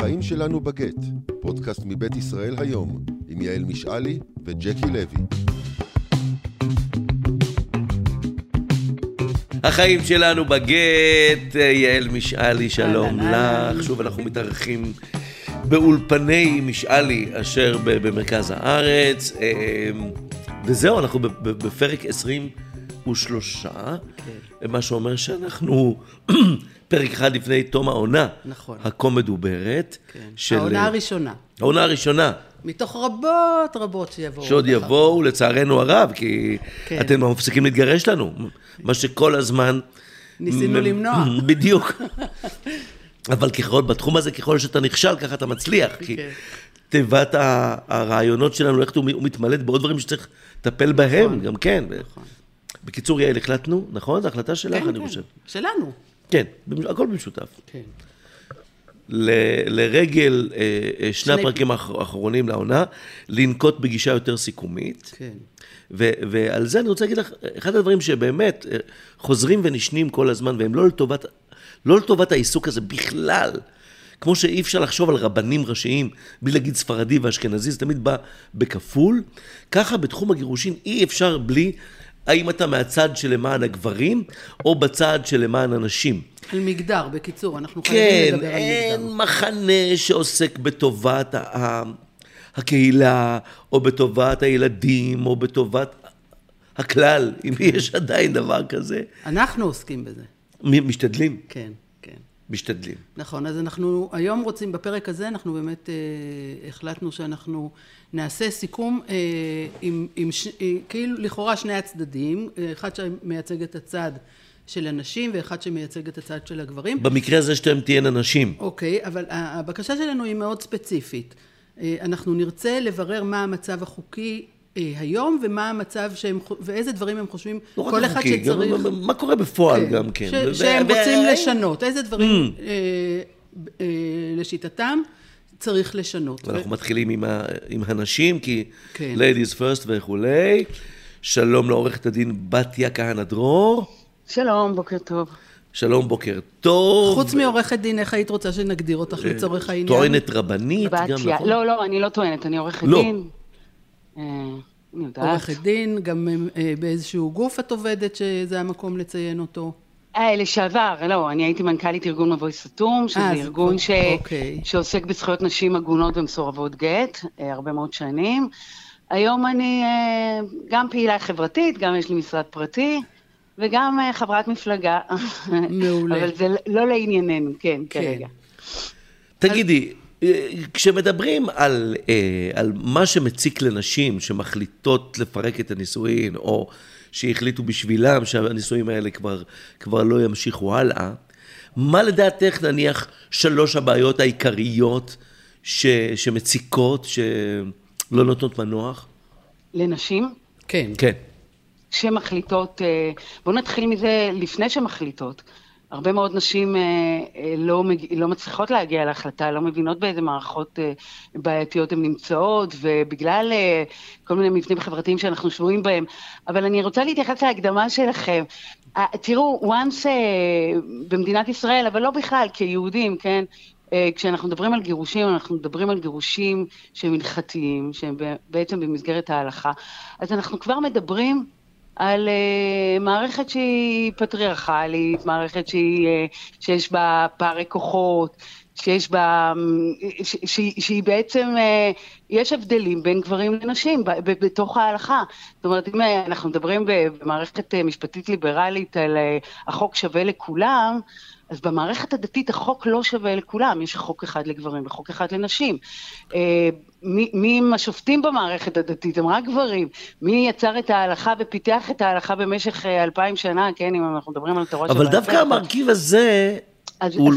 החיים שלנו בגט, פודקאסט מבית ישראל היום, עם יעל משאלי וג'קי לוי. החיים שלנו בגט, יעל משאלי, שלום לך. שוב אנחנו מתארחים באולפני משאלי אשר במרכז הארץ. וזהו, אנחנו בפרק 23, מה שאומר שאנחנו פרק אחד לפני תום העונה, הכה מדוברת. העונה הראשונה. העונה הראשונה. מתוך רבות רבות שיבואו. שעוד יבואו לצערנו הרב, כי אתם מפסיקים להתגרש לנו, מה שכל הזמן... ניסינו למנוע. בדיוק. אבל ככל, בתחום הזה, ככל שאתה נכשל, ככה אתה מצליח, כי... תיבת הרעיונות שלנו, איך הוא מתמלט בעוד דברים שצריך לטפל בהם, גם כן. בקיצור, יעל, החלטנו, נכון? זו החלטה שלך, אני חושב. שלנו. כן, הכל במשותף. לרגל שני הפרקים האחרונים לעונה, לנקוט בגישה יותר סיכומית. ועל זה אני רוצה להגיד לך, אחד הדברים שבאמת חוזרים ונשנים כל הזמן, והם לא לטובת העיסוק הזה בכלל, כמו שאי אפשר לחשוב על רבנים ראשיים, בלי להגיד ספרדי ואשכנזי, זה תמיד בא בכפול. ככה בתחום הגירושין אי אפשר בלי, האם אתה מהצד שלמען הגברים, או בצד שלמען הנשים. על מגדר, בקיצור, אנחנו חייבים לדבר על מגדר. אין מחנה שעוסק בטובת הקהילה, או בטובת הילדים, או בטובת הכלל, אם יש עדיין דבר כזה. אנחנו עוסקים בזה. משתדלים? כן. משתדלים. נכון, אז אנחנו היום רוצים, בפרק הזה אנחנו באמת החלטנו שאנחנו נעשה סיכום עם כאילו לכאורה שני הצדדים, אחד שמייצג את הצד של הנשים ואחד שמייצג את הצד של הגברים. במקרה הזה שתיים תהיינה נשים. אוקיי, אבל הבקשה שלנו היא מאוד ספציפית. אנחנו נרצה לברר מה המצב החוקי היום, ומה המצב שהם, ואיזה דברים הם חושבים, כל אחד שצריך... מה קורה בפועל גם כן. שהם רוצים לשנות, איזה דברים לשיטתם צריך לשנות. אנחנו מתחילים עם הנשים, כי ladies first וכולי. שלום לעורכת הדין בתיה כהנא-דרור. שלום, בוקר טוב. שלום, בוקר טוב. חוץ מעורכת דין, איך היית רוצה שנגדיר אותך לצורך העניין? טוענת רבנית גם. לא, לא, אני לא טוענת, אני עורכת דין. עורכת דין, גם באיזשהו גוף את עובדת שזה המקום לציין אותו? לשעבר, לא, אני הייתי מנכ"לית ארגון מבוי סתום, שזה ארגון שעוסק בזכויות נשים עגונות ומסורבות גט, הרבה מאוד שנים. היום אני גם פעילה חברתית, גם יש לי משרד פרטי, וגם חברת מפלגה. מעולה. אבל זה לא לענייננו, כן, כרגע. תגידי, כשמדברים על מה שמציק לנשים שמחליטות לפרק את הנישואין, או שהחליטו בשבילם שהנישואין האלה כבר לא ימשיכו הלאה, מה לדעתך נניח שלוש הבעיות העיקריות שמציקות, שלא נותנות מנוח? לנשים? כן. כן. שמחליטות, בואו נתחיל מזה לפני שמחליטות. הרבה מאוד נשים לא מצליחות להגיע להחלטה, לא מבינות באיזה מערכות בעייתיות הן נמצאות, ובגלל כל מיני מבנים חברתיים שאנחנו שבועים בהם. אבל אני רוצה להתייחס להקדמה שלכם. תראו, once במדינת ישראל, אבל לא בכלל, כיהודים, כן? כשאנחנו מדברים על גירושים, אנחנו מדברים על גירושים שהם הלכתיים, שהם בעצם במסגרת ההלכה. אז אנחנו כבר מדברים... על מערכת שהיא פטריארכלית, מערכת שיש בה פערי כוחות, שיש בה, שהיא בעצם, יש הבדלים בין גברים לנשים בתוך ההלכה. זאת אומרת, אם אנחנו מדברים במערכת משפטית ליברלית על החוק שווה לכולם, אז במערכת הדתית החוק לא שווה לכולם, יש חוק אחד לגברים וחוק אחד לנשים. מי השופטים במערכת הדתית? הם רק גברים. מי יצר את ההלכה ופיתח את ההלכה במשך 2000 שנה, כן, אם אנחנו מדברים על תורה של... אבל דווקא המרכיב הזה, הוא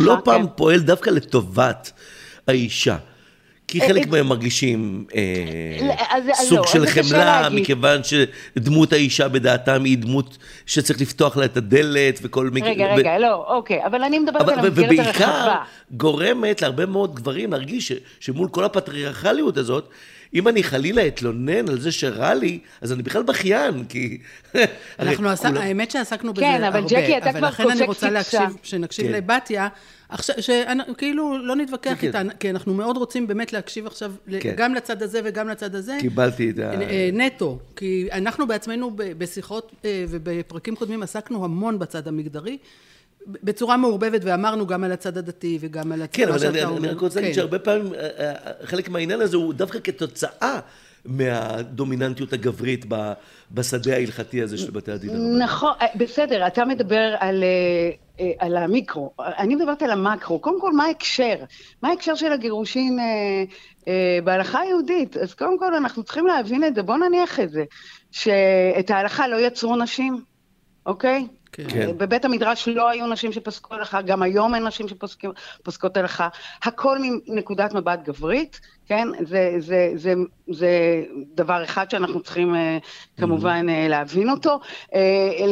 לא פעם פועל דווקא לטובת האישה. כי חלק מהם מרגישים סוג של חמלה, מכיוון שדמות האישה בדעתם היא דמות שצריך לפתוח לה את הדלת וכל... רגע, לא, אוקיי, אבל אני מדברת על המסגרת הרחבה. ובעיקר גורמת להרבה מאוד גברים להרגיש שמול כל הפטריארכליות הזאת, אם אני חלילה אתלונן על זה שרע לי, אז אני בכלל בכיין, כי... האמת שעסקנו בזה הרבה, אבל לכן אני רוצה להקשיב, שנקשיב לבתיה, כאילו לא נתווכח איתה, כי אנחנו מאוד רוצים באמת להקשיב עכשיו, גם לצד הזה וגם לצד הזה. קיבלתי את ה... נטו, כי אנחנו בעצמנו בשיחות ובפרקים קודמים עסקנו המון בצד המגדרי, בצורה מעורבבת, ואמרנו גם על הצד הדתי וגם על הצד שאתה אומר. כן, אבל אני רק רוצה להגיד שהרבה פעמים, חלק מהעניין הזה הוא דווקא כתוצאה מהדומיננטיות הגברית בשדה ההלכתי הזה של בתי הדין הרבניים. נכון, בסדר, אתה מדבר על המיקרו, אני מדברת על המקרו. קודם כל, מה ההקשר? מה ההקשר של הגירושין בהלכה היהודית? אז קודם כל, אנחנו צריכים להבין את זה, בוא נניח את זה, שאת ההלכה לא יצרו נשים, אוקיי? כן. בבית המדרש לא היו נשים שפסקו הלכה, גם היום אין נשים שפסקות הלכה. הכל מנקודת מבט גברית, כן? זה דבר אחד שאנחנו צריכים כמובן להבין אותו.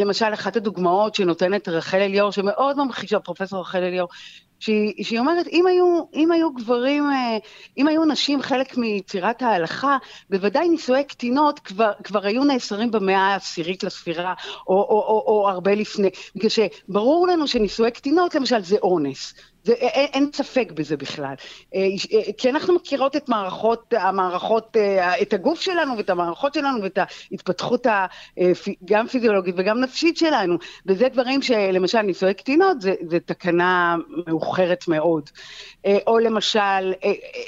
למשל, אחת הדוגמאות שנותנת רחל אליור, שמאוד ממחישה, פרופסור רחל אליור, שהיא אומרת, אם היו גברים, אם היו נשים חלק מיצירת ההלכה, בוודאי נישואי קטינות כבר היו נאסרים במאה העשירית לספירה, או הרבה לפני, בגלל שברור לנו שנישואי קטינות, למשל, זה אונס. אין ספק בזה בכלל, כי אנחנו מכירות את המערכות, את הגוף שלנו ואת המערכות שלנו ואת ההתפתחות גם פיזיולוגית וגם נפשית שלנו, וזה דברים שלמשל נישואי קטינות זה תקנה מאוחרת מאוד, או למשל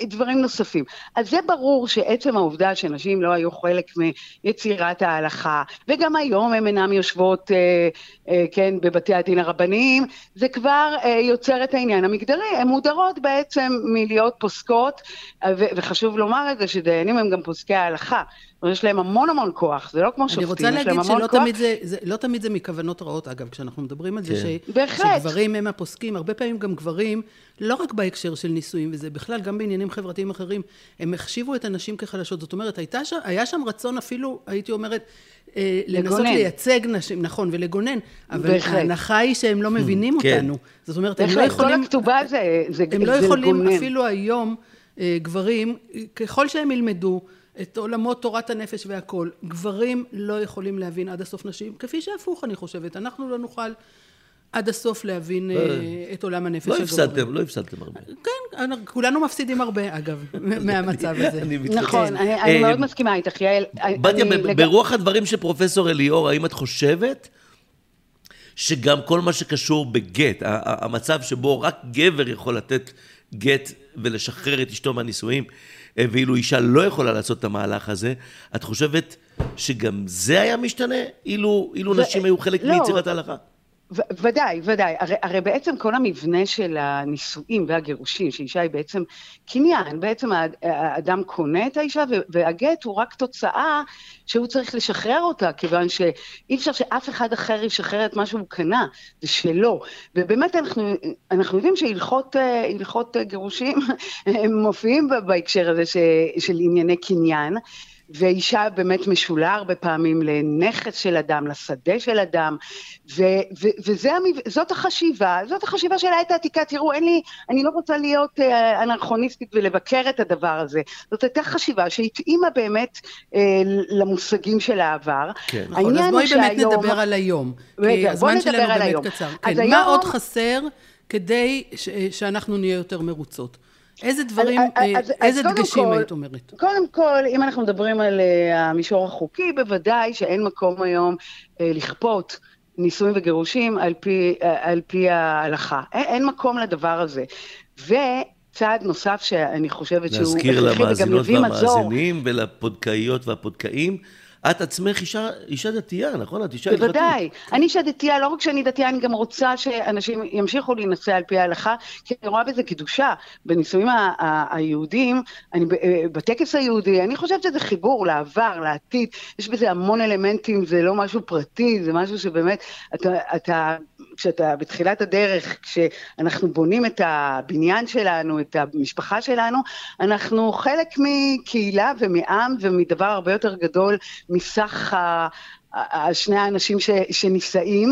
דברים נוספים. אז זה ברור שעצם העובדה שנשים לא היו חלק מיצירת ההלכה, וגם היום הן אינן יושבות כן בבתי הדין הרבניים, זה כבר יוצר את העניין המגדרי, הן מודרות בעצם מלהיות פוסקות, וחשוב לומר את זה שדיינים הם גם פוסקי ההלכה, יש להם המון המון כוח, זה לא כמו שופטים, יש להם המון כוח. אני רוצה להגיד שלא תמיד זה מכוונות רעות, אגב, כשאנחנו מדברים על זה, שגברים הם הפוסקים, הרבה פעמים גם גברים, לא רק בהקשר של נישואים וזה, בכלל גם בעניינים חברתיים אחרים, הם החשיבו את הנשים כחלשות, זאת אומרת, היה שם רצון אפילו, הייתי אומרת, לנסות לייצג נשים, נכון, ולגונן, אבל ההנחה היא שהם לא מבינים אותנו, זאת אומרת, הם לא יכולים, הם לא יכולים אפילו היום, גברים, ככל שהם ילמדו, את עולמות תורת הנפש והכל, גברים לא יכולים להבין עד הסוף נשים, כפי שהפוך אני חושבת, אנחנו לא נוכל עד הסוף להבין את עולם הנפש. לא הפסדתם הרבה. כן, כולנו מפסידים הרבה, אגב, מהמצב הזה. נכון, אני מאוד מסכימה איתך, יעל. בתיה, ברוח הדברים של פרופסור אליור, האם את חושבת שגם כל מה שקשור בגט, המצב שבו רק גבר יכול לתת גט ולשחרר את אשתו מהנישואים, ואילו אישה לא יכולה לעשות את המהלך הזה, את חושבת שגם זה היה משתנה, אילו נשים היו חלק מיצירת ההלכה? ודאי. הרי בעצם כל המבנה של הנישואים והגירושים, שאישה היא בעצם קניין, בעצם האדם קונה את האישה, והגט הוא רק תוצאה שהוא צריך לשחרר אותה, כיוון שאי אפשר שאף אחד אחר ישחרר את מה שהוא קנה, זה שלא. ובאמת אנחנו יודעים שהלכות גירושים מופיעים בהקשר הזה של ענייני קניין, ואישה באמת משולה הרבה פעמים לנכס של אדם, לשדה של אדם, וזאת החשיבה של העת העתיקה. תראו, אני לא רוצה להיות אנרכוניסטית ולבקר את הדבר הזה, זאת הייתה חשיבה שהתאימה באמת למושגים של העבר. כן, נכון, אז בואי באמת נדבר על היום, כי הזמן שלנו באמת קצר. כן, מה עוד חסר כדי שאנחנו נהיה יותר מרוצות? איזה דברים, איזה דגשים היית אומרת? קודם כל, אם אנחנו מדברים על המישור החוקי, בוודאי שאין מקום היום לכפות נישואים וגירושים על פי ההלכה. אין מקום לדבר הזה. וצעד נוסף שאני חושבת שהוא... להזכיר למאזינות והמאזינים ולפודקאיות והפודקאים, את עצמך אישה דתייה, נכון? את אישה הלכתית. בוודאי. אני אישה דתייה, לא רק שאני דתייה, אני גם רוצה שאנשים ימשיכו להינשא על פי ההלכה, כי אני רואה בזה קדושה. בנישואים היהודים, בטקס היהודי, אני חושבת שזה חיבור לעבר, לעתיד. יש בזה המון אלמנטים, זה לא משהו פרטי, זה משהו שבאמת, כשאתה בתחילת הדרך, כשאנחנו בונים את הבניין שלנו, את המשפחה שלנו, אנחנו חלק מקהילה ומעם ומדבר הרבה יותר גדול מסך שני האנשים שנישאים,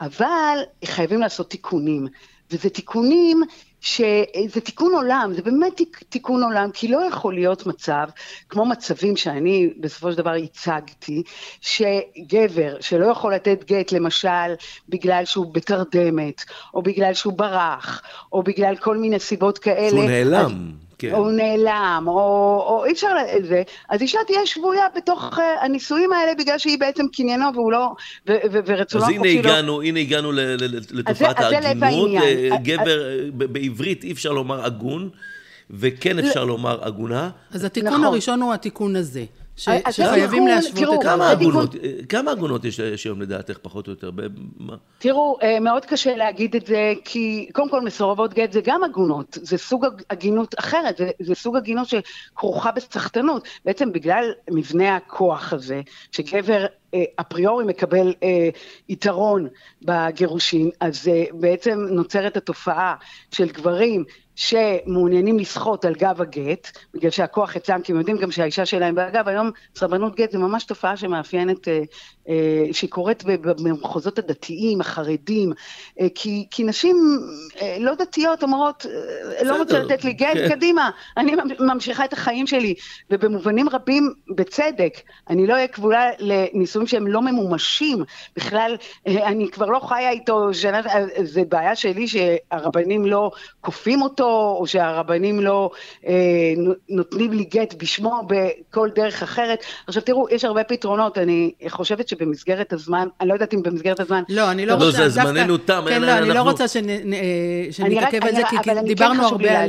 אבל חייבים לעשות תיקונים, וזה תיקונים שזה תיקון עולם, זה באמת תיקון עולם, כי לא יכול להיות מצב, כמו מצבים שאני בסופו של דבר הצגתי, שגבר שלא יכול לתת גט למשל בגלל שהוא בתרדמת, או בגלל שהוא ברח, או בגלל כל מיני סיבות כאלה. שהוא נעלם. אז... כן. או נעלם, או אי אפשר לזה, אז אישה תהיה שבויה בתוך הניסויים האלה, בגלל שהיא בעצם קניינו, והוא לא, ורצונו חופשי לא... אז הנה הגענו לתופעת העגונות, גבר בעברית אי אפשר לומר עגון, וכן אפשר לומר עגונה. אז התיקון הראשון הוא התיקון הזה, שחייבים להשוות את... כמה עגונות יש היום לדעתך פחות או יותר? תראו, מאוד קשה להגיד את זה, כי קודם כל מסורבות גט זה גם עגונות, זה סוג עגינות אחרת, זה סוג עגינות שכרוכה בסחטנות, בעצם בגלל מבנה הכוח הזה, שגבר אפריורי מקבל יתרון בגירושין, אז בעצם נוצרת התופעה של גברים שמעוניינים לשחות על גב הגט, בגלל שהכוח אצלם, כי הם יודעים גם שהאישה שלהם, ואגב, היום סרבנות גט זה ממש תופעה שמאפיינת, שקורית במחוזות הדתיים, החרדים, כי נשים לא דתיות אומרות, לא רוצה לתת לי גט, קדימה, אני ממשיכה את החיים שלי, ובמובנים רבים, בצדק, אני לא אהיה כבולה לניסויים שהם לא ממומשים, בכלל, אני כבר לא חיה איתו, זה בעיה שלי שהרבנים לא כופים אותו, או שהרבנים לא נותנים לי גט בשמו בכל דרך אחרת. עכשיו תראו, יש הרבה פתרונות, אני חושבת שבמסגרת הזמן, אני לא יודעת אם במסגרת הזמן... לא, אני לא רוצה... לא, זה זמננו תם. כן, לא, אני לא רוצה שנתעכב על זה, כי דיברנו הרבה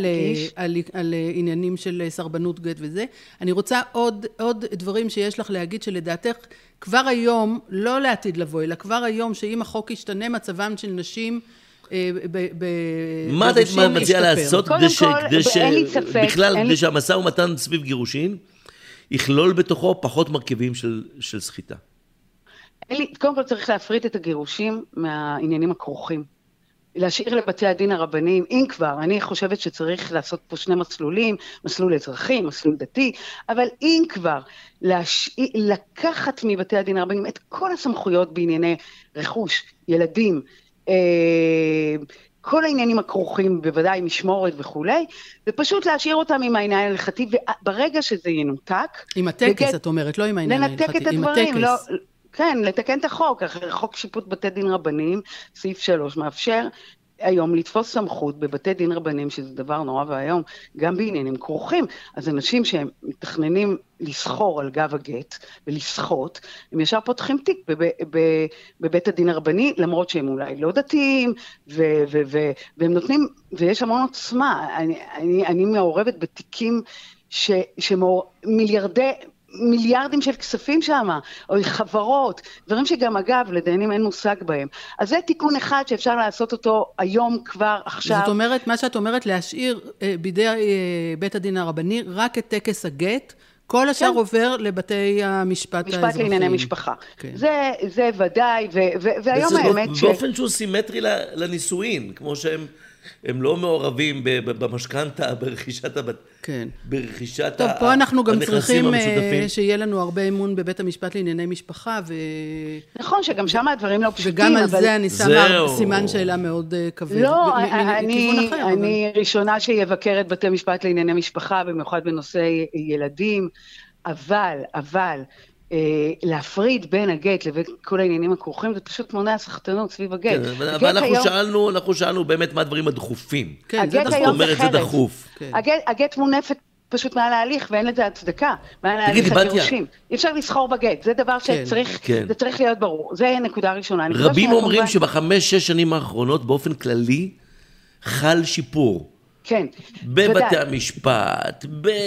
על עניינים של סרבנות גט וזה. אני רוצה עוד דברים שיש לך להגיד, שלדעתך כבר היום, לא לעתיד לבוא, אלא כבר היום, שאם החוק ישתנה מצבם של נשים... מה את מציעה לעשות כדי שהמשא ומתן סביב גירושין יכלול בתוכו פחות מרכיבים של סחיטה? קודם כל צריך להפריט את הגירושים מהעניינים הכרוכים, להשאיר לבתי הדין הרבניים, אם כבר, אני חושבת שצריך לעשות פה שני מסלולים, מסלול אזרחי, מסלול דתי, אבל אם כבר, לקחת מבתי הדין הרבניים את כל הסמכויות בענייני רכוש, ילדים, כל העניינים הכרוכים, בוודאי משמורת וכולי, ופשוט להשאיר אותם עם העניין ההלכתי, וברגע שזה ינותק... עם הטקס, את אומרת, לא עם העניין ההלכתי. לנתק את הדברים, לא... כן, לתקן את החוק, חוק שיפוט בתי דין רבניים, סעיף 3, מאפשר היום לתפוס סמכות בבתי דין רבניים, שזה דבר נורא והיום, גם בעניינים כרוכים, אז אנשים שהם מתכננים לסחור על גב הגט, ולסחות, הם ישר פותחים תיק בבית הדין הרבני, למרות שהם אולי לא דתיים, והם נותנים, ויש המון עוצמה, אני מעורבת בתיקים שמיליארדי, מיליארדים של כספים שם, או חברות, דברים שגם אגב לדיינים אין מושג בהם. אז זה תיקון אחד שאפשר לעשות אותו היום כבר עכשיו. זאת אומרת, מה שאת אומרת, להשאיר בידי בית הדין הרבני רק את טקס הגט, כל השאר עובר לבתי המשפט האזרחיים. משפט לענייני משפחה. זה ודאי, והיום האמת ש... באופן שהוא סימטרי לנישואין, כמו שהם... הם לא מעורבים במשכנתה, ברכישת הנכסים. טוב, פה אנחנו גם צריכים שיהיה לנו הרבה אמון בבית המשפט לענייני משפחה. נכון, שגם שם הדברים לא פשוטים. וגם על זה אני שמה סימן שאלה מאוד כבד. לא, אני ראשונה שיבקרת בתי משפט לענייני משפחה, במיוחד בנושא ילדים, אבל... להפריד בין הגט לבין כל העניינים הכרוכים, זה פשוט מונע סחטנות סביב הגט. אבל אנחנו שאלנו באמת מה הדברים הדחופים. זאת אומרת, זה דחוף. הגט מונפת פשוט מעל ההליך, ואין לזה הצדקה. מעל ההליך הגירושים. אי אפשר לסחור בגט, זה דבר שצריך להיות ברור. זה נקודה ראשונה. רבים אומרים שב5-6 שנים האחרונות, באופן כללי, חל שיפור. כן. בבתי המשפט,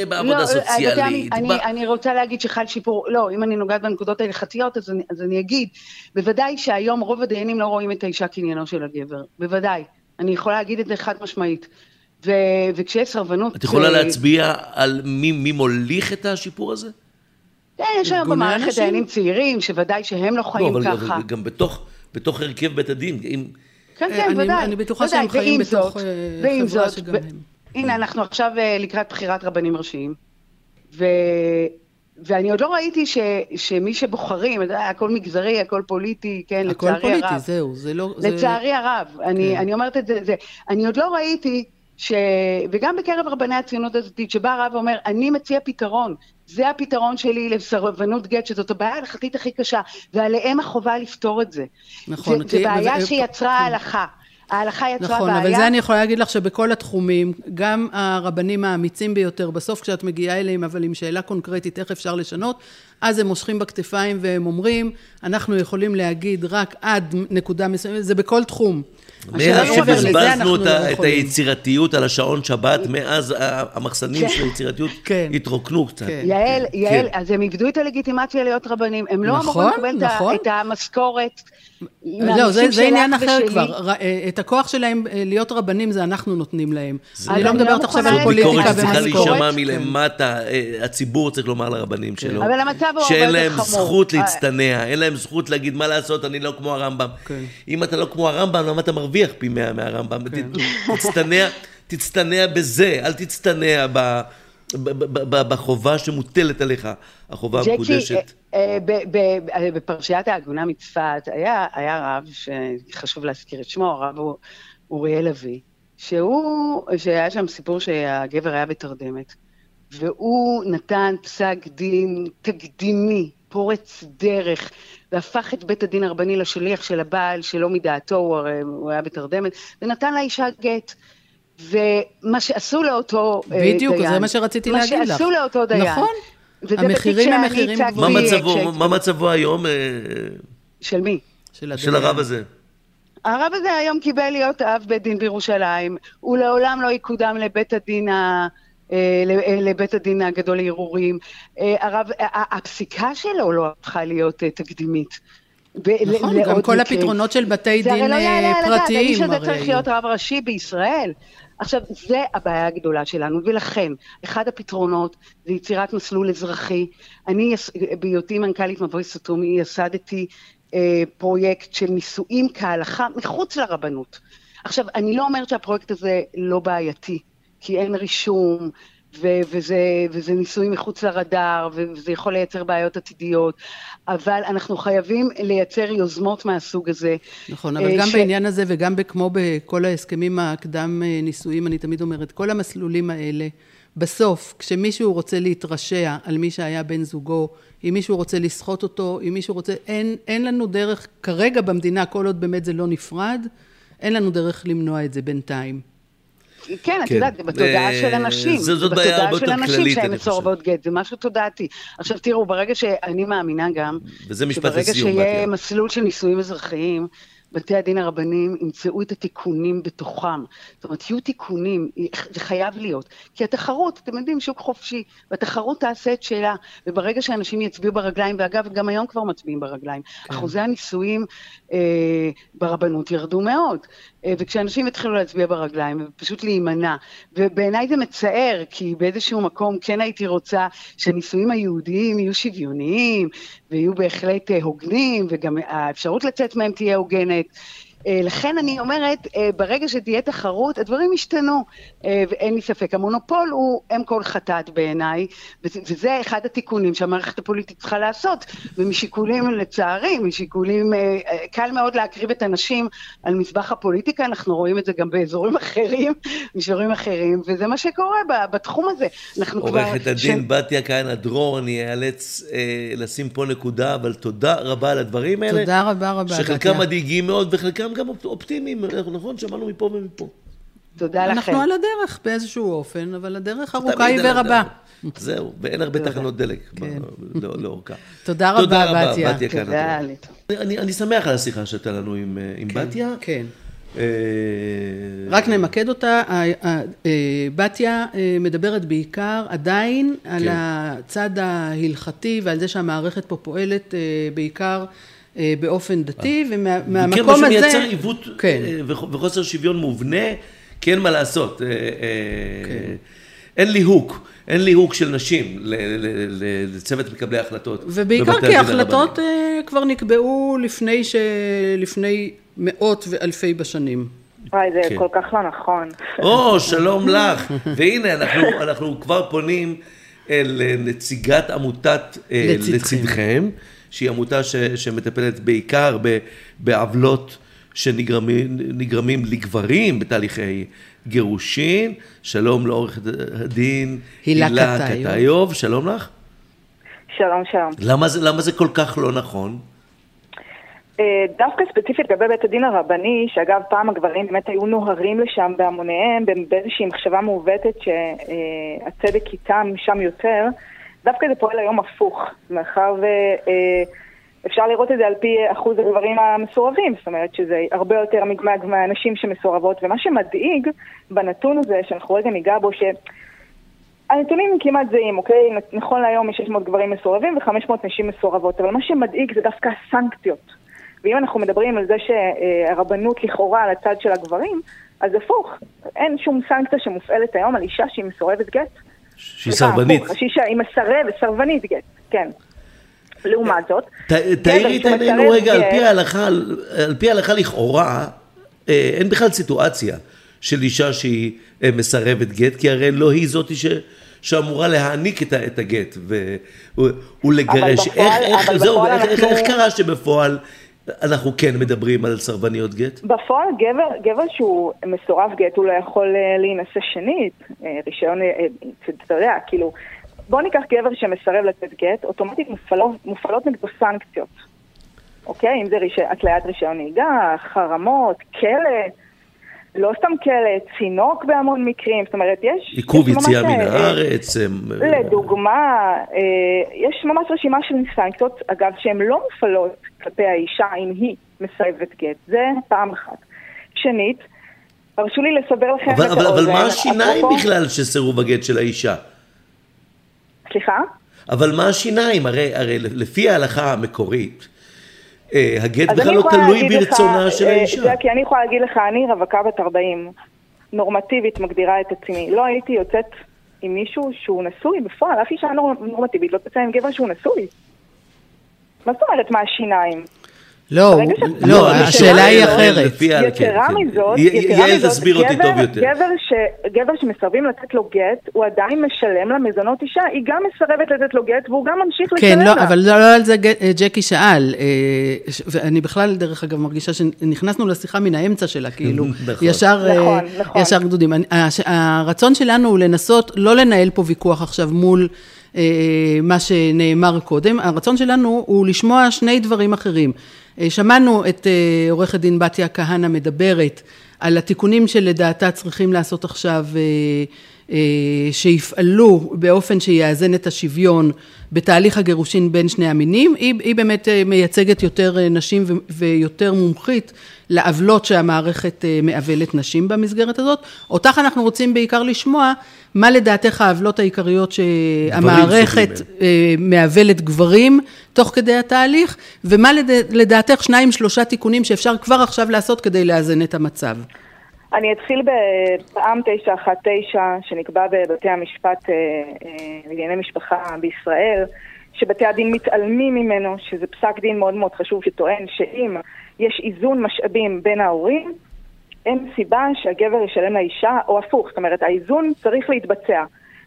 בעבודה הסוציאלית. אני רוצה להגיד שחל שיפור, לא, אם אני נוגעת בנקודות ההלכתיות, אז אני אגיד, בוודאי שהיום רוב הדיינים לא רואים את האישה כעניינו של הגבר, בוודאי. אני יכולה להגיד את זה חד משמעית. וכשיש סרבנות... את יכולה להצביע על מי מוליך את השיפור הזה? כן, יש היום במערכת דיינים צעירים, שוודאי שהם לא חיים ככה. אבל גם בתוך הרכב בית הדין, אם... אני בטוחה שהם חיים בתוך חברה שגם הם. הנה, אנחנו עכשיו לקראת בחירת רבנים ראשיים, ואני עוד לא ראיתי שמי שבוחרים, הכל מגזרי, הכל פוליטי, כן, לצערי הרב. הכל פוליטי, זהו. לצערי הרב, אני אומרת את זה, אני עוד לא ראיתי וגם בקרב רבני הציונות הדתית, שבה הרב אומר, אני מציע פתרון, זה הפתרון שלי לסרבנות גט, שזאת הבעיה ההלכתית הכי קשה, ועליהם החובה לפתור את זה. נכון. זו בעיה שיצרה ההלכה. ההלכה יצרה בעיה. נכון, אבל זה אני יכולה להגיד לך שבכל התחומים, גם הרבנים האמיצים ביותר, בסוף כשאת מגיעה אליהם, אבל עם שאלה קונקרטית איך אפשר לשנות, אז הם מושכים בכתפיים והם אומרים, אנחנו יכולים להגיד רק עד נקודה מסוימת, זה בכל תחום. מאז שבזבזנו את היצירתיות על השעון שבת, מאז המחסנים של היצירתיות התרוקנו קצת. יעל, אז הם איבדו את הלגיטימציה להיות רבנים, הם לא אמורים לקבל את המשכורת. לא, זה עניין אחר כבר. את הכוח שלהם להיות רבנים זה אנחנו נותנים להם. אני לא מדברת עכשיו על פוליטיקה ומשכורת. הציבור צריך לומר לרבנים שלו. שאין להם זכות להצטנע, אין להם זכות להגיד מה לעשות, אני לא כמו הרמב"ם. אם אתה לא כמו הרמב"ם, למה אתה מרוויח פי 100 מהרמב"ם? תצטנע בזה, אל תצטנע בחובה שמוטלת עליך, החובה המקודשת. בפרשיית העגונה מצפת היה רב שחשוב להזכיר את שמו, הרב הוא עוזריאל לוי, שהיה שם סיפור שהגבר היה בתרדמת, והוא נתן פסק דין תקדימי, פורץ דרך, והפך את בית הדין הרבני לשליח של הבעל, שלא מדעתו, הוא היה בתרדמת, ונתן לאישה גט. ומה שעשו לאותו דיין. בדיוק, זה מה שרציתי להגיד לך. מה שעשו לאותו דיין. נכון. המחירים הם מחירים גבוהים. מה מצבו היום? של מי? של הרב הזה. הרב הזה היום קיבל להיות אב בית דין בירושלים, הוא לעולם לא יקודם לבית הדין ה... לבית הדין הגדול לערעורים. הפסיקה שלו לא הפכה להיות תקדימית. נכון, גם כל הפתרונות של בתי דין פרטיים. זה צריך להיות רב ראשי בישראל. עכשיו, זה הבעיה הגדולה שלנו, ולכן, אחד הפתרונות זה יצירת מסלול אזרחי. אני, בהיותי מנכ"לית מבוי סתום, יסדתי פרויקט של נישואים כהלכה מחוץ לרבנות. עכשיו, אני לא אומרת שהפרויקט הזה לא בעייתי. כי אין רישום, וזה ניסוי מחוץ לרדאר, וזה יכול לייצר בעיות עתידיות, אבל אנחנו חייבים לייצר יוזמות מהסוג הזה. נכון, אבל גם בעניין הזה, וגם כמו בכל ההסכמים הקדם ניסויים, אני תמיד אומרת, כל המסלולים האלה, בסוף, כשמישהו רוצה להתרשע על מי שהיה בן זוגו, אם מישהו רוצה לסחוט אותו, אם מישהו רוצה, אין לנו דרך, כרגע במדינה, כל עוד באמת זה לא נפרד, אין לנו דרך למנוע את זה בינתיים. כן, את יודעת, זה בתודעה של אנשים. זאת בעיה הרבה יותר כללית, אני חושב. בתודעה של אנשים שהם מסורבות גט, זה משהו תודעתי. עכשיו תראו, ברגע שאני מאמינה גם, שברגע שיהיה מסלול של נישואים אזרחיים, בתי הדין הרבניים ימצאו את התיקונים בתוכם. זאת אומרת, יהיו תיקונים, זה חייב להיות. כי התחרות, אתם יודעים, שוק חופשי, והתחרות תעשה את שאלה, וברגע שאנשים יצביעו ברגליים, ואגב, גם היום כבר מצביעים ברגליים, אחוזי הנישואים ברבנות ירדו מאוד. וכשאנשים התחילו להצביע ברגליים, פשוט להימנע. ובעיניי זה מצער, כי באיזשהו מקום כן הייתי רוצה שהנישואים היהודיים יהיו שוויוניים, ויהיו בהחלט הוגנים, וגם האפשרות לצאת מהם תהיה הוגנת. לכן אני אומרת, ברגע שתהיה תחרות, הדברים השתנו, ואין לי ספק. המונופול הוא עם כל חטאת בעיניי, וזה אחד התיקונים שהמערכת הפוליטית צריכה לעשות, ומשיקולים לצערי, משיקולים, קל מאוד להקריב את אנשים על מזבח הפוליטיקה, אנחנו רואים את זה גם באזורים אחרים, מישורים אחרים, וזה מה שקורה בתחום הזה. עורכת הדין בתיה כהנא-דרור, אני אאלץ לשים פה נקודה, אבל תודה רבה על הדברים האלה. תודה רבה רבה. שחלקם מדהיגים מאוד וחלקם גם אופטימיים, נכון? שמענו מפה ומפה. תודה לכם. אנחנו על הדרך באיזשהו אופן, אבל הדרך ארוכה היא ורבה. זהו, ואין הרבה תחנות דלק לאורכה. תודה רבה, בתיה. תודה, אליטו. אני שמח על השיחה שהייתה לנו עם בתיה. כן. רק נמקד אותה, בתיה מדברת בעיקר עדיין על הצד ההלכתי ועל זה שהמערכת פה פועלת בעיקר באופן דתי, ומהמקום הזה... כן, מייצר עיוות וחוסר שוויון מובנה, כי אין מה לעשות. אין ליהוק, אין ליהוק של נשים לצוות מקבלי ההחלטות. ובעיקר כי ההחלטות כבר נקבעו לפני מאות ואלפי בשנים. וואי, זה כל כך לא נכון. או, שלום לך. והנה, אנחנו כבר פונים לנציגת עמותת לצדכם. שהיא עמותה שמטפלת בעיקר בעוולות שנגרמים לגברים בתהליכי גירושין. שלום לעורך הדין הילה קטיוב, שלום לך. שלום, שלום. למה זה כל כך לא נכון? דווקא ספציפית לגבי בית הדין הרבני, שאגב פעם הגברים באמת היו נוהרים לשם בהמוניהם, באיזושהי מחשבה מעוותת שהצדק איתם שם יותר, דווקא זה פועל היום הפוך, מאחר אפשר לראות את זה על פי אחוז הגברים המסורבים, זאת אומרת שזה הרבה יותר מגמג מהאנשים שמסורבות, ומה שמדאיג בנתון הזה שאנחנו רגע ניגע בו, שהנתונים כמעט זהים, אוקיי? נכון להיום יש 600 גברים מסורבים ו500 נשים מסורבות, אבל מה שמדאיג זה דווקא הסנקציות. ואם אנחנו מדברים על זה שהרבנות לכאורה על הצד של הגברים, אז הפוך, אין שום סנקציה שמופעלת היום על אישה שהיא מסורבת גט. שהיא סרבנית. שהיא מסרבת, סרבנית גט, כן. לעומת זאת. תאירי את עינינו רגע, על פי ההלכה לכאורה, אין בכלל סיטואציה של אישה שהיא מסרבת גט, כי הרי לא היא זאת שאמורה להעניק את הגט ולגרש. איך קרה שבפועל אנחנו כן מדברים על סרבניות גט? בפועל גבר שהוא מסורב גט, הוא לא יכול להינשא שנית, רישיון, אתה יודע, כאילו, בוא ניקח גבר שמסרב לתת גט, אוטומטית מופעלות נגדו סנקציות. אוקיי? אם זה התליית רישיון נהיגה, חרמות, כלא, לא סתם כלא, צינוק בהמון מקרים. זאת אומרת, יש... עיכוב יציאה מן הארץ. לדוגמה, יש ממש רשימה של סנקציות, אגב, שהן לא מופעלות כלפי האישה, אם היא מסרבת גט. זה פעם אחת. שנית, הרשו לי לסבר לכם... אבל מה השיניים בכלל שסירוב הגט של האישה? סליחה? אבל מה השיניים? הרי לפי ההלכה המקורית, הגט בכלל לא תלוי ברצונה של האישה. כי אני יכולה להגיד לך, אני רווקה בת 40, נורמטיבית מגדירה את עצמי. לא הייתי יוצאת עם מישהו שהוא נשוי, בפועל, אף אישה נורמטיבית לא תצא עם גבר שהוא נשוי. מה זאת אומרת מה השיניים? לא, השאלה היא אחרת. יתרה מזאת, גבר שמסרבים לתת לו גט, הוא עדיין משלם למזונות אישה, היא גם מסרבת לתת לו גט, והוא גם ממשיך לשלם לה. כן, אבל לא על זה ג'קי שאל, ואני בכלל דרך אגב מרגישה שנכנסנו לשיחה מן האמצע שלה, כאילו, ישר גדודים. הרצון שלנו הוא לנסות, לא לנהל פה ויכוח עכשיו מול מה שנאמר קודם, הרצון שלנו הוא לשמוע שני דברים אחרים. שמענו את עורכת דין בתיה כהנא מדברת על התיקונים שלדעתה צריכים לעשות עכשיו שיפעלו באופן שיאזן את השוויון בתהליך הגירושין בין שני המינים. היא באמת מייצגת יותר נשים ויותר מומחית לעוולות שהמערכת מעוולת נשים במסגרת הזאת. אותך אנחנו רוצים בעיקר לשמוע מה לדעתך העוולות העיקריות שהמערכת מעוולת גברים תוך כדי התהליך, ומה לדעתך 2-3 תיקונים שאפשר כבר עכשיו לעשות כדי לאזן את המצב. אני אתחיל בפעם 919 שנקבע בבתי המשפט לענייני משפחה בישראל, שבתי הדין מתעלמים ממנו, שזה פסק דין מאוד מאוד חשוב שטוען שאם יש איזון משאבים בין ההורים, אין סיבה שהגבר ישלם לאישה או הפוך. זאת אומרת, האיזון צריך להתבצע.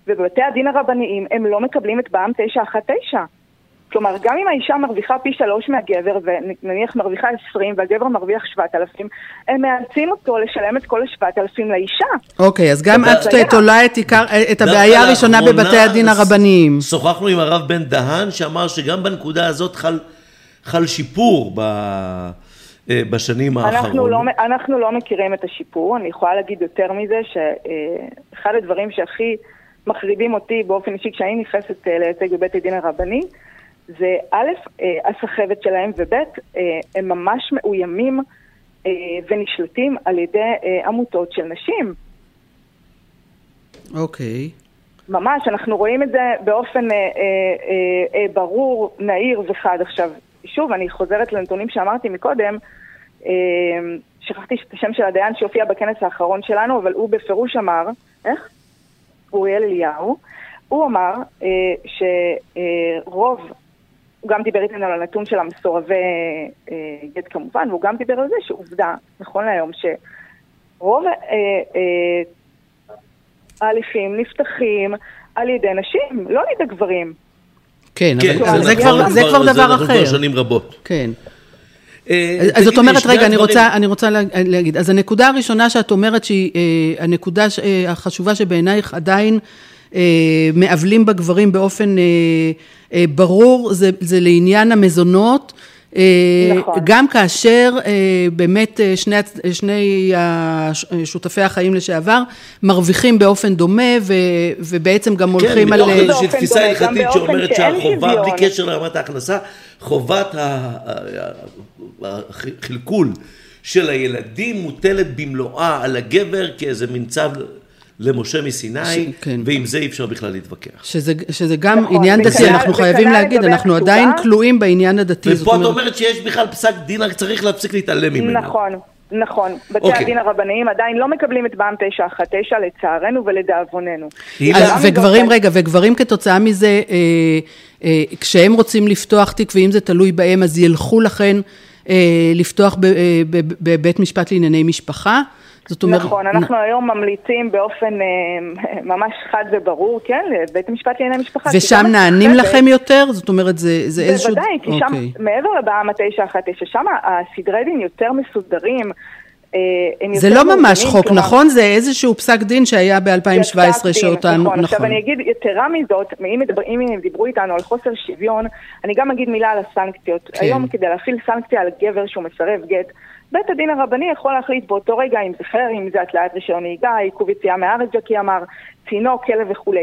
ובבתי הדין הרבניים הם לא מקבלים את פעם 919. כלומר, גם אם האישה מרוויחה פי 3 מהגבר, ונניח מרוויחה 20, והגבר מרוויח 7,000, הם מאלצים אותו לשלם את כל 7,000 לאישה. אוקיי, אז גם את תולה את הבעיה הראשונה בבתי הדין הרבניים. שוחחנו עם הרב בן דהן, שאמר שגם בנקודה הזאת חל שיפור בשנים האחרון. אנחנו לא מכירים את השיפור, אני יכולה להגיד יותר מזה, שאחד הדברים שהכי מחרידים אותי באופן אישי, כשאני נכנסת לייצג בבית הדין הרבני, זה א', הסחבת שלהם, וב', הם ממש מאוימים ונשלטים על ידי עמותות של נשים. אוקיי. ממש, אנחנו רואים את זה באופן ברור, נעיר וחד. עכשיו, שוב, אני חוזרת לנתונים שאמרתי מקודם, שכחתי את השם של הדיין שהופיע בכנס האחרון שלנו, אבל הוא בפירוש אמר, איך? עוזריאל לוי. הוא אמר שרוב, הוא גם דיבר איתנו על הנתון של המסורבי גט כמובן, והוא גם דיבר על זה שעובדה, נכון להיום, שרוב ההליכים נפתחים על ידי נשים, לא על ידי גברים. כן, אבל זה כבר דבר אחר. אנחנו כבר שנים רבות. כן. אז זאת אומרת, רגע, אני רוצה להגיד, אז הנקודה הראשונה שאת אומרת, שהיא הנקודה החשובה שבעינייך עדיין מעבלים בגברים באופן ברור, זה לעניין המזונות, גם כאשר באמת שני שותפי החיים לשעבר מרוויחים באופן דומה ובעצם גם הולכים על איזושהי תפיסה הלכתית שאומרת שהחובה בלי קשר לרמת ההכנסה, חובת החלקול של הילדים מוטלת במלואה על הגבר כאיזה מנצב למשה מסיני, ועם זה אי אפשר בכלל להתווכח. שזה גם עניין דתי, אנחנו חייבים להגיד, אנחנו עדיין כלואים בעניין הדתי. ופה את אומרת שיש בכלל פסק דין, רק צריך להפסיק להתעלם ממנו. נכון. בתי הדין הרבניים עדיין לא מקבלים את בעם 919 לצערנו ולדאבוננו. וגברים, רגע, וגברים כתוצאה מזה, כשהם רוצים לפתוח תיק, ואם זה תלוי בהם, אז ילכו לכן לפתוח בבית משפט לענייני משפחה. נכון, אנחנו היום ממליצים באופן ממש חד וברור, כן, לבית המשפט לענייני משפחה. ושם נענים לכם יותר? זאת אומרת, זה איזשהו... בוודאי, כי שם, מעבר לבעם 919, שם הסדרי דין יותר מסודרים. זה לא ממש חוק, נכון? זה איזשהו פסק דין שהיה ב-2017 שאותם, נכון. עכשיו אני אגיד יתרה מזאת, אם הם דיברו איתנו על חוסר שוויון, אני גם אגיד מילה על הסנקציות. היום כדי להפעיל סנקציה על גבר שהוא מסרב גט, בית הדין הרבני יכול להחליט באותו רגע אם זה חר, אם זה התלעת רישיון נהיגה, עיכוב יציאה מהארץ, ג'קי אמר, צינוק, כלב וכו'.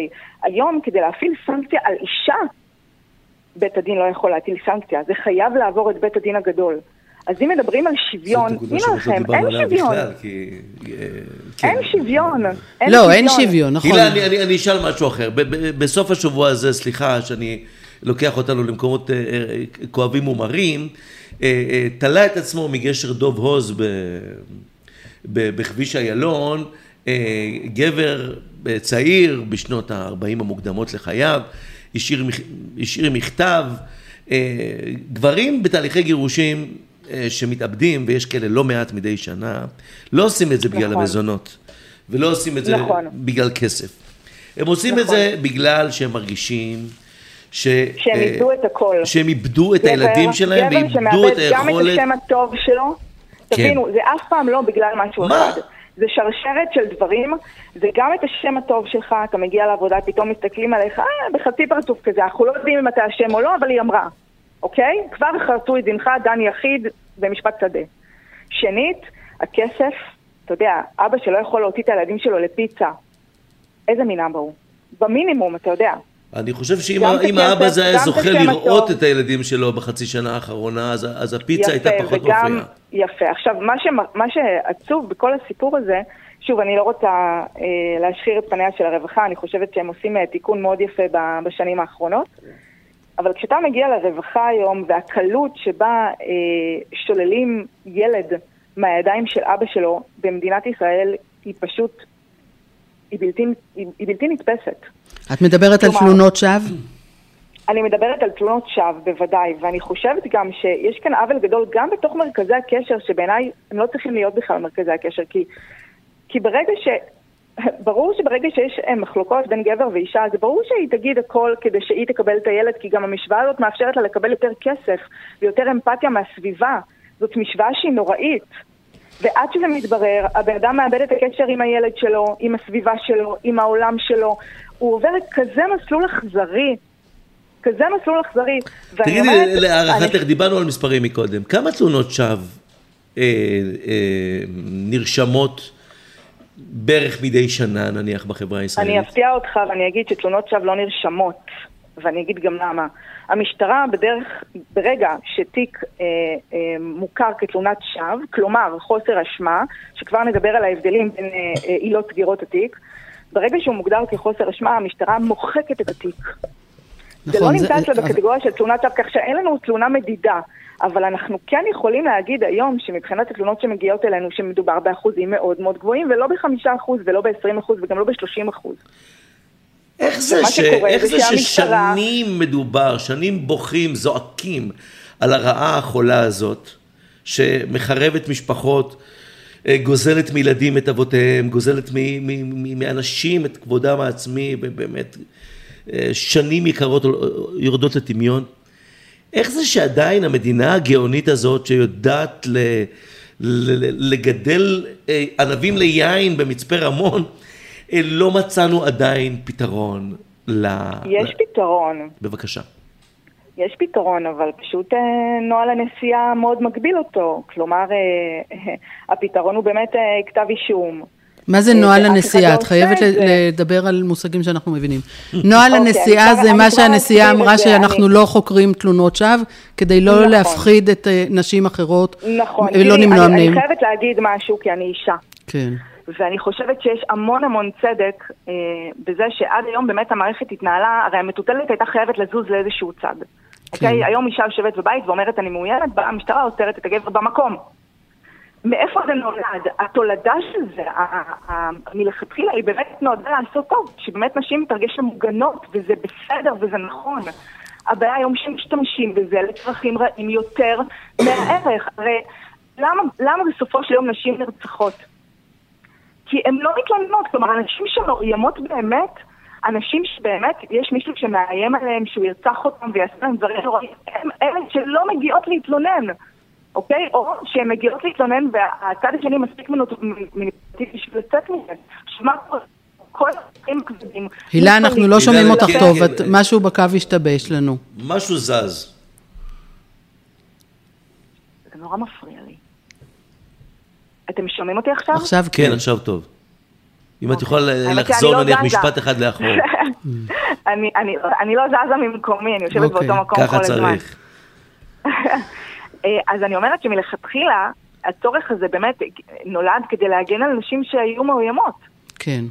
היום כדי להפעיל סנקציה על אישה, בית הדין לא יכול להטיל סנקציה, זה חייב לעבור את בית הדין הגדול. אז אם מדברים על שוויון, הנה לכם, אין שוויון. אין שוויון. לא, אין שוויון, נכון. הילה, אני אשאל משהו אחר. בסוף השבוע הזה, סליחה, שאני לוקח אותנו למקומות כואבים ומרים, תלה את עצמו מגשר דוב הוז בכביש איילון, גבר צעיר בשנות ה-40 המוקדמות לחייו, השאיר מכתב, גברים בתהליכי גירושים שמתאבדים, ויש כאלה לא מעט מדי שנה, לא עושים את זה בגלל המזונות, ולא עושים את זה בגלל כסף. הם עושים את זה בגלל שהם מרגישים שהם איבדו את הכל. שהם איבדו את הילדים שלהם ואיבדו את היכולת. גם את השם הטוב שלו. תבינו, זה אף פעם לא בגלל משהו אחד. זה שרשרת של דברים. זה גם את השם הטוב שלך, אתה מגיע לעבודה, פתאום מסתכלים עליך, בחצי פרצוף כזה, אנחנו לא יודעים אם אתה השם או לא, אבל היא אמרה. אוקיי? כבר חרטו את דינך, דן יחיד, במשפט שדה. שנית, הכסף, אתה יודע, אבא שלא יכול להוציא את הילדים שלו לפיצה. איזה מין אבא הוא? במינימום, אתה יודע. אני חושב שאם האבא זה היה זוכה לראות את הילדים שלו בחצי שנה האחרונה, אז הפיצה הייתה פחות מופיעה. יפה. עכשיו, מה שעצוב בכל הסיפור הזה, שוב, אני לא רוצה להשחיר את פניה של הרווחה, אני חושבת שהם עושים תיקון מאוד יפה בשנים האחרונות, אבל כשאתה מגיע לרווחה היום, והקלות שבה שוללים ילד מהידיים של אבא שלו במדינת ישראל, היא פשוט, היא בלתי נתפסת. את מדברת על תלונות שווא? אני מדברת על תלונות שווא, בוודאי, ואני חושבת גם שיש כאן עוול גדול גם בתוך מרכזי הקשר, שבעיניי הם לא צריכים להיות בכלל מרכזי הקשר, כי ברגע ברור שברגע שיש מחלוקות בין גבר ואישה, זה ברור שהיא תגיד הכל כדי שהיא תקבל את הילד, כי גם המשוואה הזאת מאפשרת לה לקבל יותר כסף ויותר אמפתיה מהסביבה. זאת משוואה שהיא נוראית. ועד שזה מתברר, הבן אדם מאבד את הקשר עם הילד שלו, עם הסביבה שלו, עם העולם שלו. הוא עובר כזה מסלול אכזרי, תגידי, להערכתך, דיברנו על מספרים מקודם. כמה תלונות שווא נרשמות בערך מדי שנה, נניח, בחברה הישראלית? אני אפתיע אותך ואני אגיד שתלונות שווא לא נרשמות, ואני אגיד גם למה. המשטרה ברגע שתיק מוכר כתלונת שווא, כלומר חוסר אשמה, שכבר נדבר על ההבדלים בין עילות סגירות התיק, ברגע שהוא מוגדר כחוסר אשמה, המשטרה מוחקת את התיק. זה לא נמצא אצלה בקטגוריה של תלונת שווא, כך שאין לנו תלונה מדידה, אבל אנחנו כן יכולים להגיד היום שמבחינת התלונות שמגיעות אלינו, שמדובר באחוזים מאוד מאוד גבוהים, ולא ב5% ולא ב20% וגם לא ב30%. איך זה ששנים מדובר, שנים בוכים, זועקים על הרעה החולה הזאת, שמחרבת משפחות, גוזלת מילדים את אבותיהם, גוזלת מאנשים את כבודם העצמי, ובאמת שנים יקרות יורדות לטמיון. איך זה שעדיין המדינה הגאונית הזאת שיודעת לגדל ענבים ליין במצפה רמון, לא מצאנו עדיין פתרון ל... יש פתרון. בבקשה. יש פתרון, אבל פשוט נוהל הנסיעה מאוד מגביל אותו. כלומר, הפתרון הוא באמת כתב אישום. מה זה נוהל הנסיעה? את חייבת לדבר על מושגים שאנחנו מבינים. נוהל הנסיעה זה מה שהנסיעה אמרה שאנחנו לא חוקרים תלונות שווא, כדי לא להפחיד את נשים אחרות ולא נמנוע מהם. אני חייבת להגיד משהו, כי אני אישה. כן. ואני חושבת שיש המון המון צדק בזה שעד היום באמת המערכת התנהלה, הרי המטוטלת הייתה חייבת לזוז לאיזשהו צד. אוקיי, היום אישה יושבת בבית ואומרת אני מאוימת, המשטרה עוצרת את הגבר במקום. מאיפה זה נולד? התולדה של זה, מלכתחילה, היא באמת נועדה לעשות טוב, שבאמת נשים מתרגש למוגנות, וזה בסדר וזה נכון. הבעיה היום שמשתמשים בזה לצרכים רעים יותר מהערך. הרי למה בסופו של יום נשים נרצחות? כי הן לא מתלוננות, כלומר, אנשים שמאוימות באמת, אנשים שבאמת יש מישהו שמאיים עליהם, שהוא ירצח אותם ויעשה להם דברים רעים, הם אלה שלא מגיעות להתלונן. אוקיי? או שהן מגיעות להתלונן והצד השני מספיק מנותתי בשביל לצאת מזה. שמה כל הדברים כבדים. הילה, אנחנו לא שומעים אותך טוב, משהו בקו השתבש לנו. משהו זז. זה נורא מפריע לי. אתם שומעים אותי עכשיו? עכשיו כן, עכשיו טוב. אם את יכולה לחזור נניח משפט אחד לאחור. אני לא זזה ממקומי, אני יושבת באותו מקום כל הזמן. ככה צריך. אז אני אומרת שמלכתחילה, הצורך הזה באמת נולד כדי להגן על נשים שהיו מאוימות. כן.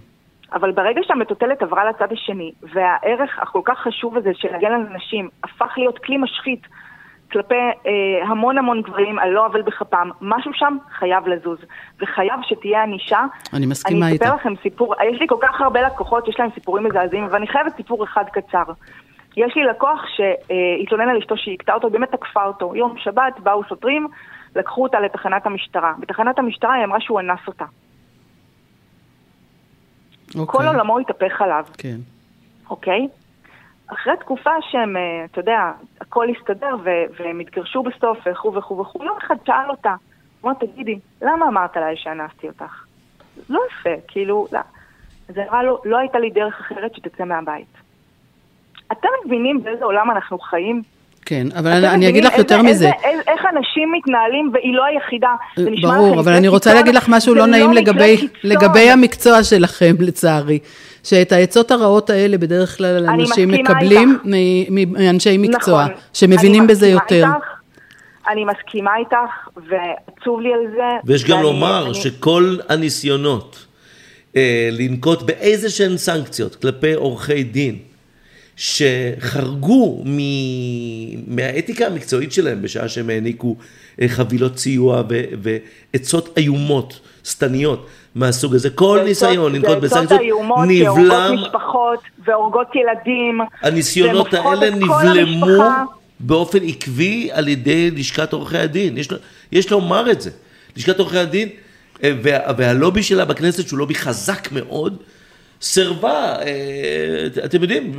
אבל ברגע שהמטוטלת עברה לצד השני, והערך הכל כך חשוב הזה של להגן על נשים, הפך להיות כלי משחית כלפי המון המון גברים, על לא עוול בכפם, משהו שם חייב לזוז. וחייב שתהיה אנישה. אני מסכימה איתה. אני אספר לכם סיפור, יש לי כל כך הרבה לקוחות, יש להם סיפורים מזעזעים, ואני חייבת סיפור אחד קצר. יש לי לקוח שהתלונן על אשתו שהקטעה אותו, באמת תקפה אותו. יום שבת באו שוטרים, לקחו אותה לתחנת המשטרה. בתחנת המשטרה היא אמרה שהוא אנס אותה. Okay. כל עולמו התהפך עליו. כן. Okay. אוקיי? אחרי תקופה שהם, אתה יודע, הכל הסתדר והם התגרשו בסוף וכו'. יום אחד שאל אותה. אמרה, תגידי, למה אמרת עליי שאנסתי אותך? לא יפה, כאילו, לא. אז אמרה לו, לא הייתה לי דרך אחרת שתצא מהבית. אתם מבינים באיזה עולם אנחנו חיים? כן, אבל אני אגיד לך יותר מזה. איך אנשים מתנהלים והיא לא היחידה. ברור, אבל אני רוצה להגיד לך משהו לא נעים לגבי המקצוע שלכם, לצערי. שאת העצות הרעות האלה בדרך כלל אנשים מקבלים מאנשי מקצוע, שמבינים בזה יותר. אני מסכימה איתך, ועצוב לי על זה. ויש גם לומר שכל הניסיונות לנקוט באיזה שהן סנקציות כלפי עורכי דין, שחרגו מהאתיקה המקצועית שלהם בשעה שהם העניקו חבילות סיוע ועצות איומות, סתניות מהסוג הזה. כל ניסיון לנקוט בסנקציות נבלם. והורגות משפחות והורגות ילדים. הניסיונות האלה נבלמו באופן עקבי על ידי לשכת עורכי הדין. יש לומר את זה. לשכת עורכי הדין והלובי שלה בכנסת, שהוא לובי חזק מאוד, סרבה, אתם יודעים,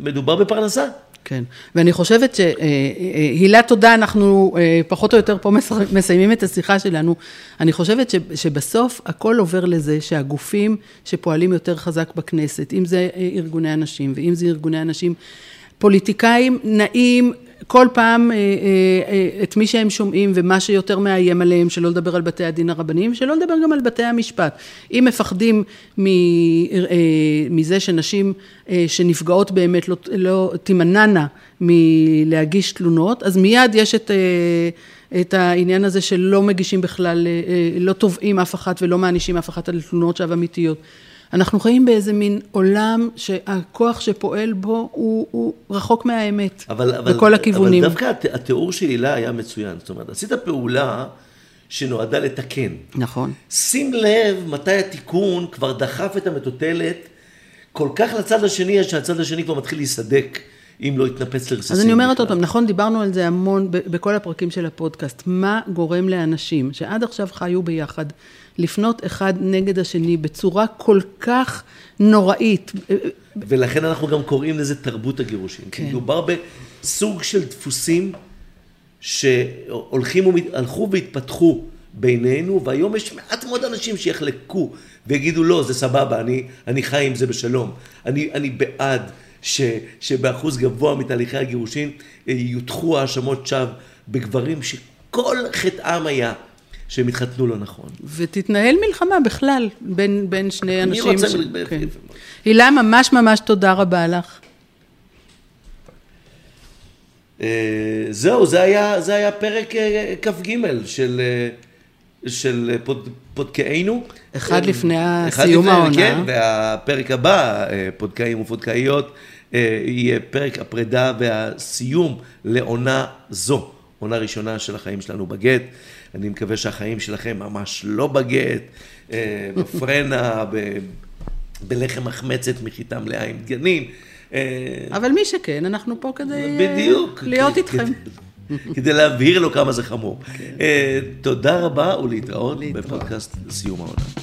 מדובר בפרנסה. כן, ואני חושבת שהילה תודה, אנחנו פחות או יותר פה מסיימים את השיחה שלנו, אני חושבת שבסוף הכל עובר לזה שהגופים שפועלים יותר חזק בכנסת, אם זה ארגוני הנשים ואם זה ארגוני הנשים, פוליטיקאים נעים, כל פעם את מי שהם שומעים ומה שיותר מאיים עליהם, שלא לדבר על בתי הדין הרבניים, שלא לדבר גם על בתי המשפט. אם מפחדים מזה שנשים שנפגעות באמת לא תימננה מלהגיש תלונות, אז מיד יש את העניין הזה שלא מגישים בכלל, לא תובעים אף אחת ולא מענישים אף אחת על תלונות שווא אמיתיות. אנחנו חיים באיזה מין עולם שהכוח שפועל בו הוא רחוק מהאמת, בכל הכיוונים. אבל דווקא התיאור של הילה היה מצוין, זאת אומרת, עשית פעולה שנועדה לתקן. נכון. שים לב מתי התיקון כבר דחף את המטוטלת כל כך לצד השני, שהצד השני כבר מתחיל להיסדק. אם לא יתנפץ לרסיסים. אז אני אומרת אותם, נכון, דיברנו על זה המון בכל הפרקים של הפודקאסט, מה גורם לאנשים שעד עכשיו חיו ביחד, לפנות אחד נגד השני בצורה כל כך נוראית. ולכן אנחנו גם קוראים לזה תרבות הגירושים. כן. כי מדובר סוג של דפוסים שהלכו והתפתחו בינינו, והיום יש מעט מאוד אנשים שיחלקו ויגידו לא, זה סבבה, אני חי עם זה בשלום, אני בעד שבאחוז גבוה מתהליכי הגירושין יותחו האשמות שווא בגברים שכל חטאם היה שהם התחתנו לא נכון. ותתנהל מלחמה בכלל בין שני אנשים. אני רוצה כן. הילה, ממש ממש תודה רבה לך. זהו, זה היה פרק כ"ג של פודקאינו. אחד לפני סיום העונה. כן, והפרק הבא, פודקאים ופודקאיות, יהיה פרק הפרידה והסיום לעונה זו, עונה ראשונה של החיים שלנו בגט. אני מקווה שהחיים שלכם ממש לא בגט, בפרנה, בלחם מחמצת מחיטה מלאה עם דגנים. אבל מי שכן, אנחנו פה כדי להיות איתכם. כדי להבהיר לו כמה זה חמור. תודה רבה ולהתראות בפודקאסט סיום העונה.